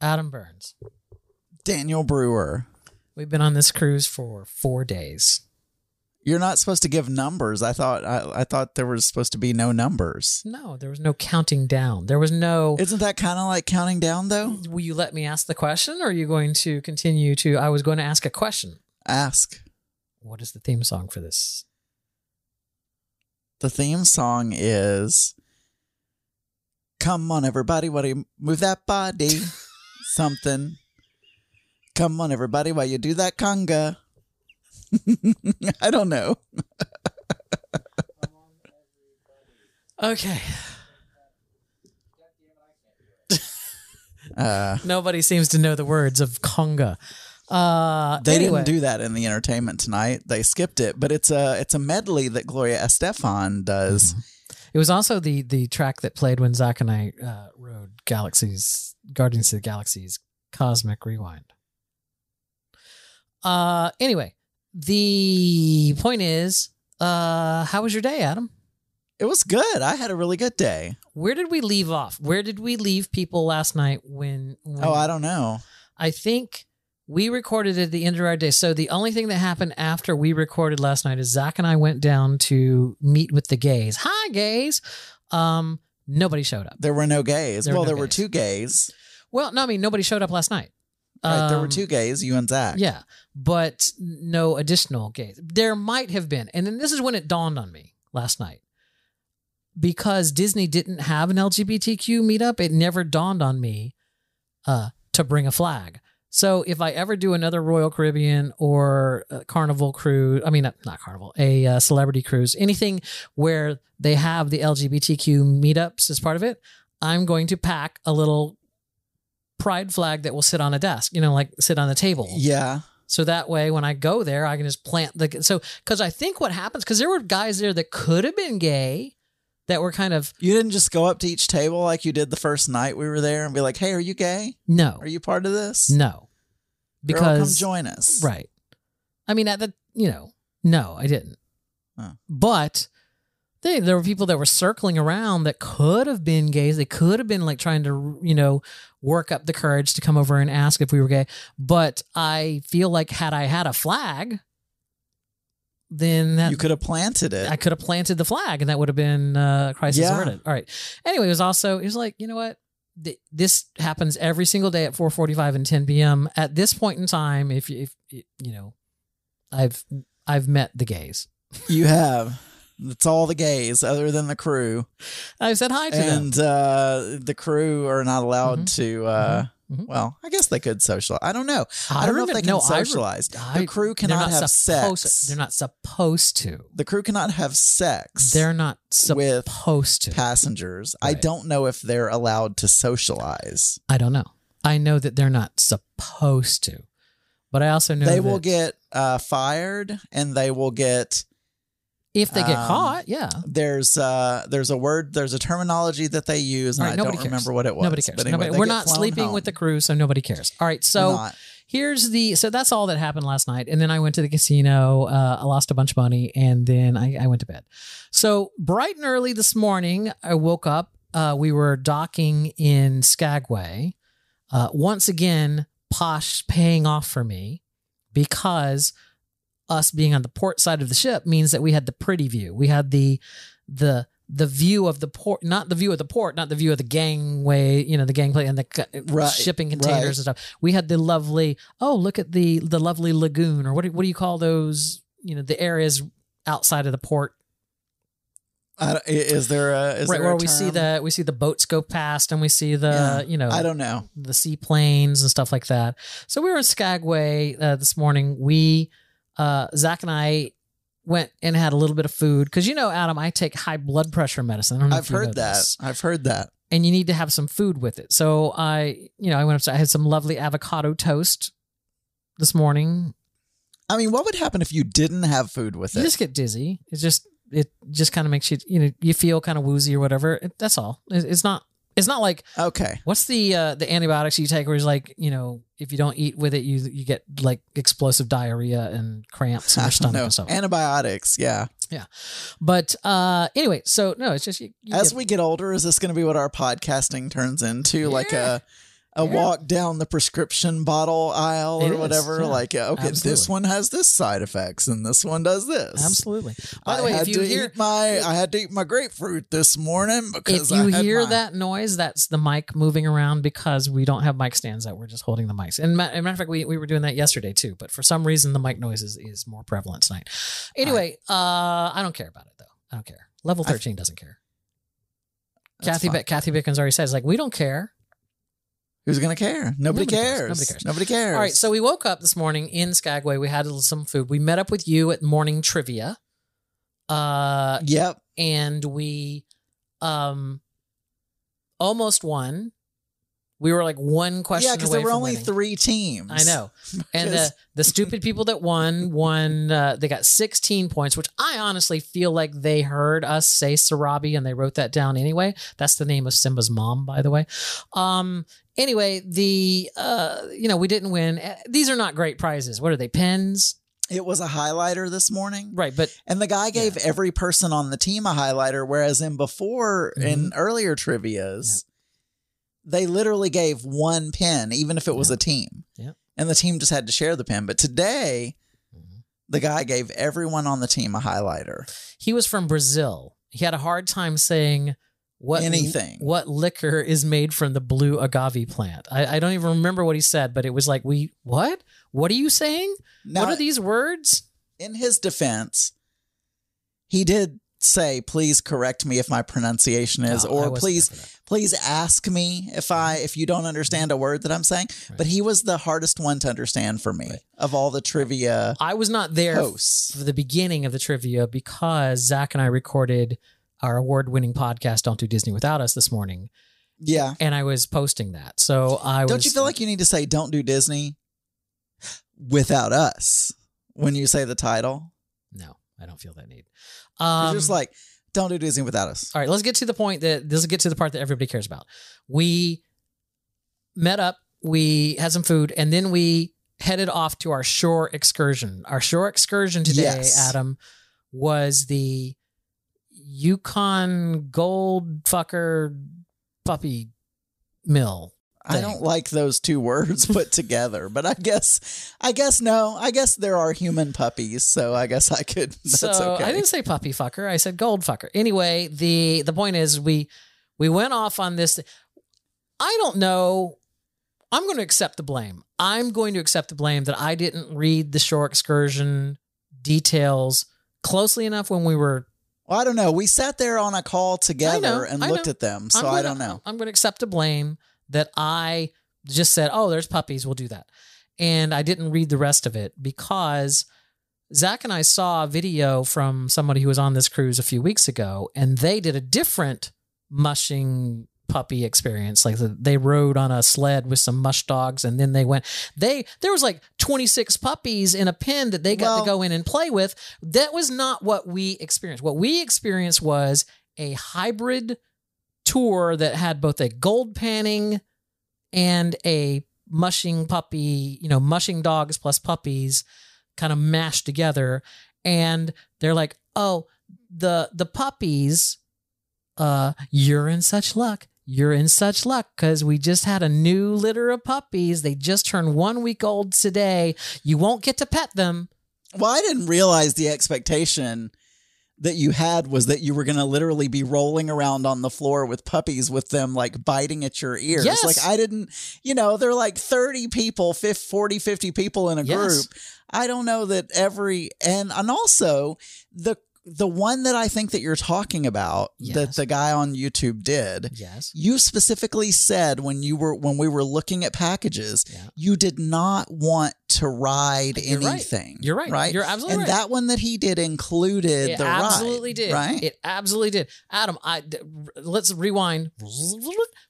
Adam Burns. Daniel Brewer. We've been on this cruise for 4 days. You're not supposed to give numbers. I thought there was supposed to be no numbers. No, there was no counting down. There was no... Isn't that kind of like counting down, though? Will you let me ask the question, or are you going to continue to... I was going to ask a question. Ask. What is the theme song for this? The theme song is... Come on, everybody, while you move that body. Something. Come on, everybody, while you do that conga. I don't know. Okay. Nobody seems to know the words of conga. They didn't do that in the entertainment tonight. They skipped it, but it's a medley that Gloria Estefan does. Mm-hmm. It was also the track that played when Zach and I rode Guardians of the Galaxy's Cosmic Rewind. Anyway, the point is, how was your day, Adam? It was good. I had a really good day. Where did we leave off? Where did we leave people last night when Oh, I don't know. I think we recorded at the end of our day. So the only thing that happened after we recorded last night is Zach and I went down to meet with the gays. Hi, gays. Nobody showed up. There were no gays. There were two gays. Well, no, I mean, nobody showed up last night. Right, there were two gays, you and Zach. Yeah, but no additional gays. There might have been. And then this is when it dawned on me last night. Because Disney didn't have an LGBTQ meetup, it never dawned on me to bring a flag. So if I ever do another Royal Caribbean or Carnival cruise, I mean, not Carnival, a celebrity cruise, anything where they have the LGBTQ meetups as part of it, I'm going to pack a little pride flag that will sit on a desk, sit on the table. Yeah. So that way when I go there, I can just plant because I think what happens, because there were guys there that could have been gay that were kind of... You didn't just go up to each table like you did the first night we were there and be like, hey, are you gay? No. Are you part of this? No. Because... Girl, come join us. Right. I mean, no, I didn't. Huh. But there were people that were circling around that could have been gays. They could have been like trying to, work up the courage to come over and ask if we were gay. But I feel like had I had a flag... Then you could have planted it. I could have planted the flag, and that would have been crisis averted. All right. Anyway, it was like, you know what? This happens every single day at 4:45 and 10 p.m. At this point in time, if I've met the gays. You have. It's all the gays, other than the crew. I said hi to them. And the crew are not allowed to. Mm-hmm. Well, I guess they could socialize. I don't know. I don't know if they can socialize. The crew cannot have sex. They're not supposed to. The crew cannot have sex. They're not supposed to. Passengers. Right. I don't know if they're allowed to socialize. I don't know. I know that they're not supposed to, but I also know they will get fired, and they will get if they get caught. Yeah. There's a terminology that they use, and right, I don't remember what it was. Nobody cares. But anyway, we're not sleeping home with the crew, so nobody cares. All right, so that's all that happened last night, and then I went to the casino. I lost a bunch of money, and then I went to bed. So bright and early this morning, I woke up. We were docking in Skagway. Once again, posh paying off for me because us being on the port side of the ship means that we had the pretty view. We had the view of the port, not the view of the port, not the view of the gangway, the gangway and the shipping containers and stuff. We had the lovely, look at the lovely lagoon, or what do you call those, the areas outside of the port? Is there a term? We see the boats go past, and we see I don't know, the seaplanes and stuff like that. So we were in Skagway this morning. Zach and I went and had a little bit of food because, Adam, I take high blood pressure medicine. I've heard that. And you need to have some food with it. So I went upstairs. I had some lovely avocado toast this morning. I mean, what would happen if you didn't have food with it? You just get dizzy. It just kind of makes you, you feel kind of woozy or whatever. That's all. It's not like, okay, what's the antibiotics you take where it's like, if you don't eat with it, you get like explosive diarrhea and cramps in your stomach and stuff. Antibiotics, yeah. Yeah. But anyway, so no, it's just... As we get older, is this going to be what our podcasting turns into? Yeah. Like a a walk down the prescription bottle aisle or whatever. Yeah. Like, okay, absolutely. This one has this side effects and this one does this. Absolutely. By the way, I had to eat my grapefruit this morning because that noise, that's the mic moving around because we don't have mic stands out. We're just holding the mics. And as a matter of fact, we were doing that yesterday too, but for some reason the mic noise is more prevalent tonight. Anyway, I don't care about it though. I don't care. Level 13 doesn't care. Kathy Bickens already says, like, we don't care. Who's going to care? Nobody cares. All right. So we woke up this morning in Skagway. We had some food. We met up with you at morning trivia. Yep. And we almost won. We were like one question away because there were only winning. 3 teams. I know. And the stupid people that won. They got 16 points, which I honestly feel like they heard us say Sarabi and they wrote that down anyway. That's the name of Simba's mom, by the way. Anyway, we didn't win. These are not great prizes. What are they? Pens? It was a highlighter this morning. Right. And the guy gave every person on the team a highlighter, whereas in earlier trivias, they literally gave one pen, even if it was a team. Yeah. And the team just had to share the pen. But today, the guy gave everyone on the team a highlighter. He was from Brazil. He had a hard time saying what liquor is made from the blue agave plant. I don't even remember what he said, but it was like, what are you saying? Now, what are these words? In his defense, he did say, please correct me if my pronunciation is, or please ask me if you don't understand a word that I'm saying. Right. But he was the hardest one to understand for me of all the trivia. I was not there for the beginning of the trivia because Zach and I recorded our award-winning podcast, Don't Do Disney Without Us, this morning. Yeah. And I was posting that. So don't you feel like you need to say, Don't Do Disney Without Us when you say the title? No, I don't feel that need. You're just like, Don't Do Disney Without Us. All right, let's get to the point that everybody cares about. We met up, we had some food, and then we headed off to our shore excursion. Our shore excursion today, Adam, was the Yukon Goldfucker puppy mill thing. I don't like those two words put together, but I guess there are human puppies, so I guess I could. That's okay. I didn't say puppy fucker. I said gold fucker. Anyway, the point is we went off on this. I don't know. I'm going to accept the blame. That I didn't read the shore excursion details closely enough when we were. Well, I don't know. We sat there on a call together and looked at them, so I don't know. I'm going to accept the blame that I just said, oh, there's puppies, we'll do that. And I didn't read the rest of it because Zach and I saw a video from somebody who was on this cruise a few weeks ago, and they did a different mushing puppy experience. Like they rode on a sled with some mush dogs, and then there was like 26 puppies in a pen that they got to go in and play with. That was not what we experienced. What we experienced was a hybrid tour that had both a gold panning and a mushing puppy, mushing dogs plus puppies kind of mashed together. And they're like, oh, the puppies, you're in such luck. You're in such luck because we just had a new litter of puppies. They just turned 1 week old today. You won't get to pet them. Well, I didn't realize the expectation that you had was that you were going to literally be rolling around on the floor with puppies with them like biting at your ears. Yes. Like I didn't, they're like 30 people, 40, 50 people in a group. I don't know that and also the one that I think that you're talking about that the guy on YouTube did, you specifically said when we were looking at packages, you did not want to ride anything. You're right. You're absolutely right. And that one that he did included the ride. It absolutely did. Right? It absolutely did. Adam, let's rewind.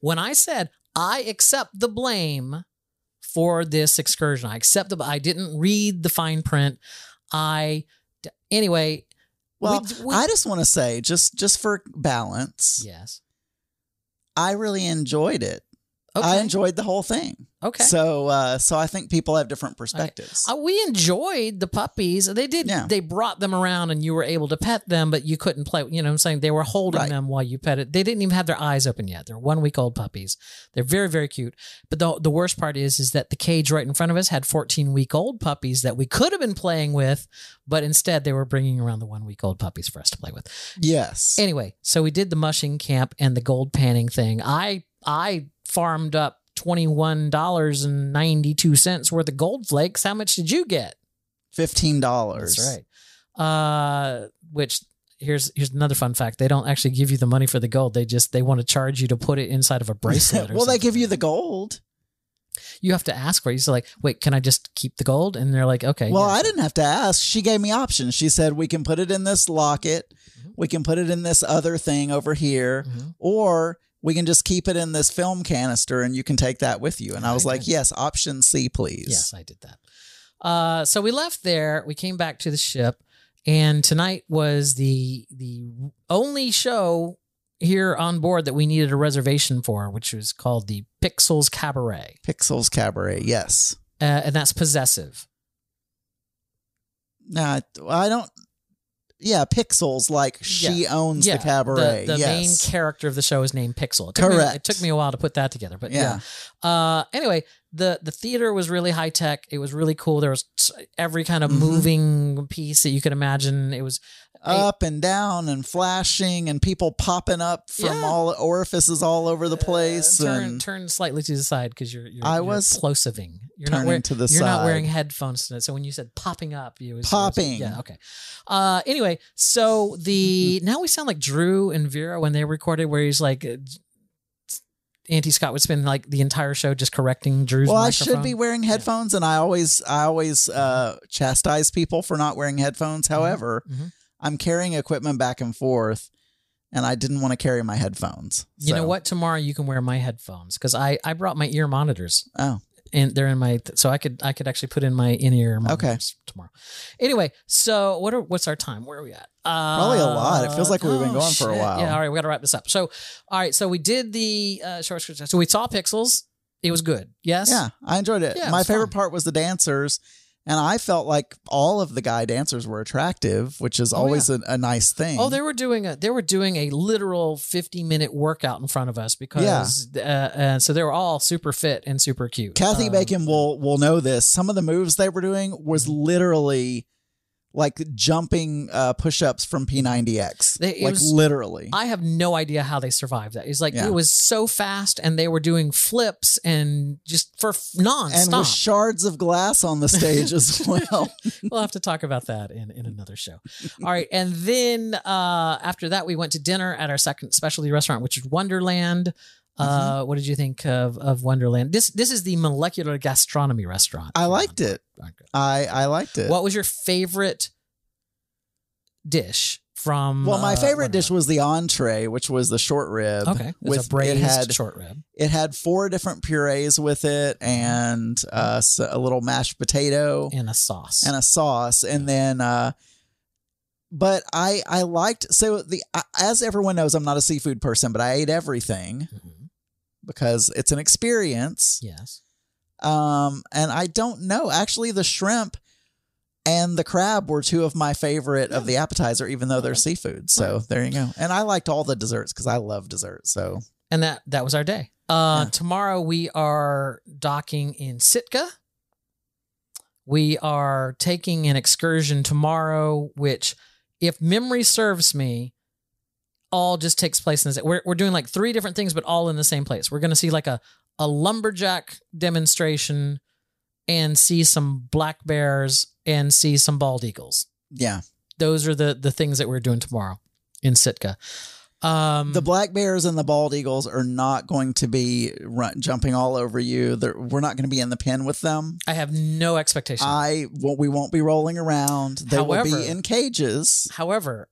When I said I accept the blame for this excursion, I didn't read the fine print. Anyway... Well, I just want to say, just for balance, I really enjoyed it. Okay. I enjoyed the whole thing. Okay. So, so I think people have different perspectives. Okay. We enjoyed the puppies. They did. Yeah. They brought them around and you were able to pet them, but you couldn't play. You know what I'm saying? They were holding right. them while you petted. They didn't even have their eyes open yet. They're 1 week old puppies. They're very, very cute. But the worst part is that the cage right in front of us had 14-week old puppies that we could have been playing with, but instead they were bringing around the 1 week old puppies for us to play with. Yes. Anyway, so we did the mushing camp and the gold panning thing. I farmed up $21.92 worth of gold flakes. How much did you get? $15. That's right. Which here's another fun fact. They don't actually give you the money for the gold. They want to charge you to put it inside of a bracelet. Well, something. They give you the gold. You have to ask for it. You say like, wait, can I just keep the gold? And they're like, okay. Well, yes. I didn't have to ask. She gave me options. She said, we can put it in this locket. Mm-hmm. We can put it in this other thing over here, mm-hmm. or we can just keep it in this film canister and you can take that with you. And I was like, yes, option C, please. Yes, I did that. So we left there. We came back to the ship, and tonight was the only show here on board that we needed a reservation for, which was called the Pixels Cabaret. Pixels Cabaret, yes. And that's possessive. Nah, I don't... Yeah, Pixels, like she owns the cabaret. The main character of the show is named Pixel. Correct. It took me a while to put that together, but yeah. Anyway, the theater was really high tech. It was really cool. There was every kind of moving piece that you could imagine. It was up and down and flashing and people popping up from all orifices all over the place. Turn slightly to the side because you're plosiving. You're not wearing headphones tonight. So when you said popping up, it was popping. Yeah. Okay. Anyway, so now we sound like Drew and Vera when they recorded, where he's like, Auntie Scott would spend like the entire show just correcting Drew's microphone. I should be wearing headphones, and I always chastise people for not wearing headphones. However, I'm carrying equipment back and forth, and I didn't want to carry my headphones. So. You know what? Tomorrow you can wear my headphones because I brought my ear monitors. Oh. And they're in my, so I could actually put in my in-ear monitors tomorrow. Anyway, so what's our time? Where are we at? Probably a lot. It feels like we've been going for a while. Yeah. All right. We got to wrap this up. So, all right. So we did the short script. So we saw Pixels. It was good. Yes. Yeah. I enjoyed it. Yeah, my favorite part was the dancers. And I felt like all of the guy dancers were attractive, which is always a nice thing. Oh, they were doing a literal 50-minute workout in front of us because so they were all super fit and super cute. Kathy Bacon will know this. Some of the moves they were doing was literally like jumping push-ups from P90X. Literally. I have no idea how they survived that. It's like it was so fast, and they were doing flips and just for non-stop. And with shards of glass on the stage as well. We'll have to talk about that in another show. All right. And then after that, we went to dinner at our second specialty restaurant, which is Wonderland. What did you think of Wonderland? This is the molecular gastronomy restaurant. I liked it. I liked it. What was your favorite dish from? Well, my favorite dish was the entree, which was the short rib. Okay, it's a braised short rib. It had four different purees with it, and a little mashed potato and a sauce, and then. But I liked, so as everyone knows, I'm not a seafood person, but I ate everything because it's an experience. Yes. And I don't know, actually the shrimp and the crab were two of my favorite of the appetizer, even though they're seafood. So there you go. And I liked all the desserts because I love dessert. So. And that was our day. Tomorrow we are docking in Sitka. We are taking an excursion tomorrow, which, if memory serves me, all just takes place in this. We're doing like three different things, but all in the same place. We're going to see like a lumberjack demonstration and see some black bears and see some bald eagles. Yeah. Those are the things that we're doing tomorrow in Sitka. The black bears and the bald eagles are not going to be jumping all over you. We're not going to be in the pen with them. I have no expectation. We won't be rolling around. They will be in cages. However,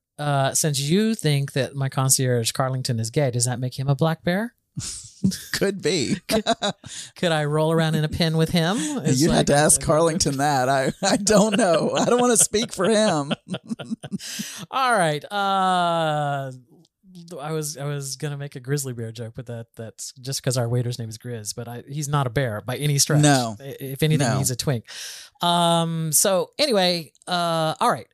since you think that my concierge Carlington is gay, does that make him a black bear? Could be. Could I roll around in a pen with him? You'd have to ask Carlington that. I don't know. I don't want to speak for him. All right. I was gonna make a grizzly bear joke, but that's just because our waiter's name is Grizz. But he's not a bear by any stretch. No, if anything, he's a twink. So anyway, all right,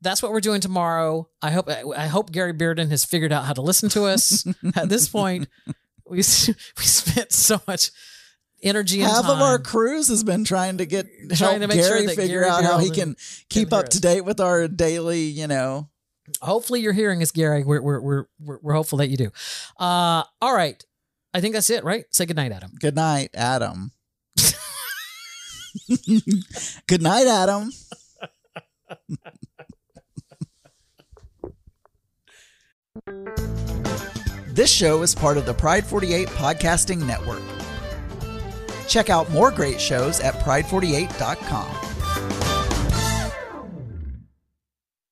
that's what we're doing tomorrow. I hope Gary Bearden has figured out how to listen to us. At this point, we spent so much energy and half time. Of our crews has been trying to make Gary sure that figure Gary out Bearden how he can keep up to date with our daily, Hopefully you're hearing us, Gary. We're hopeful that you do. All right. I think that's it, right? Say goodnight, Adam. Good night, Adam. Good night, Adam. This show is part of the Pride 48 Podcasting Network. Check out more great shows at pride48.com.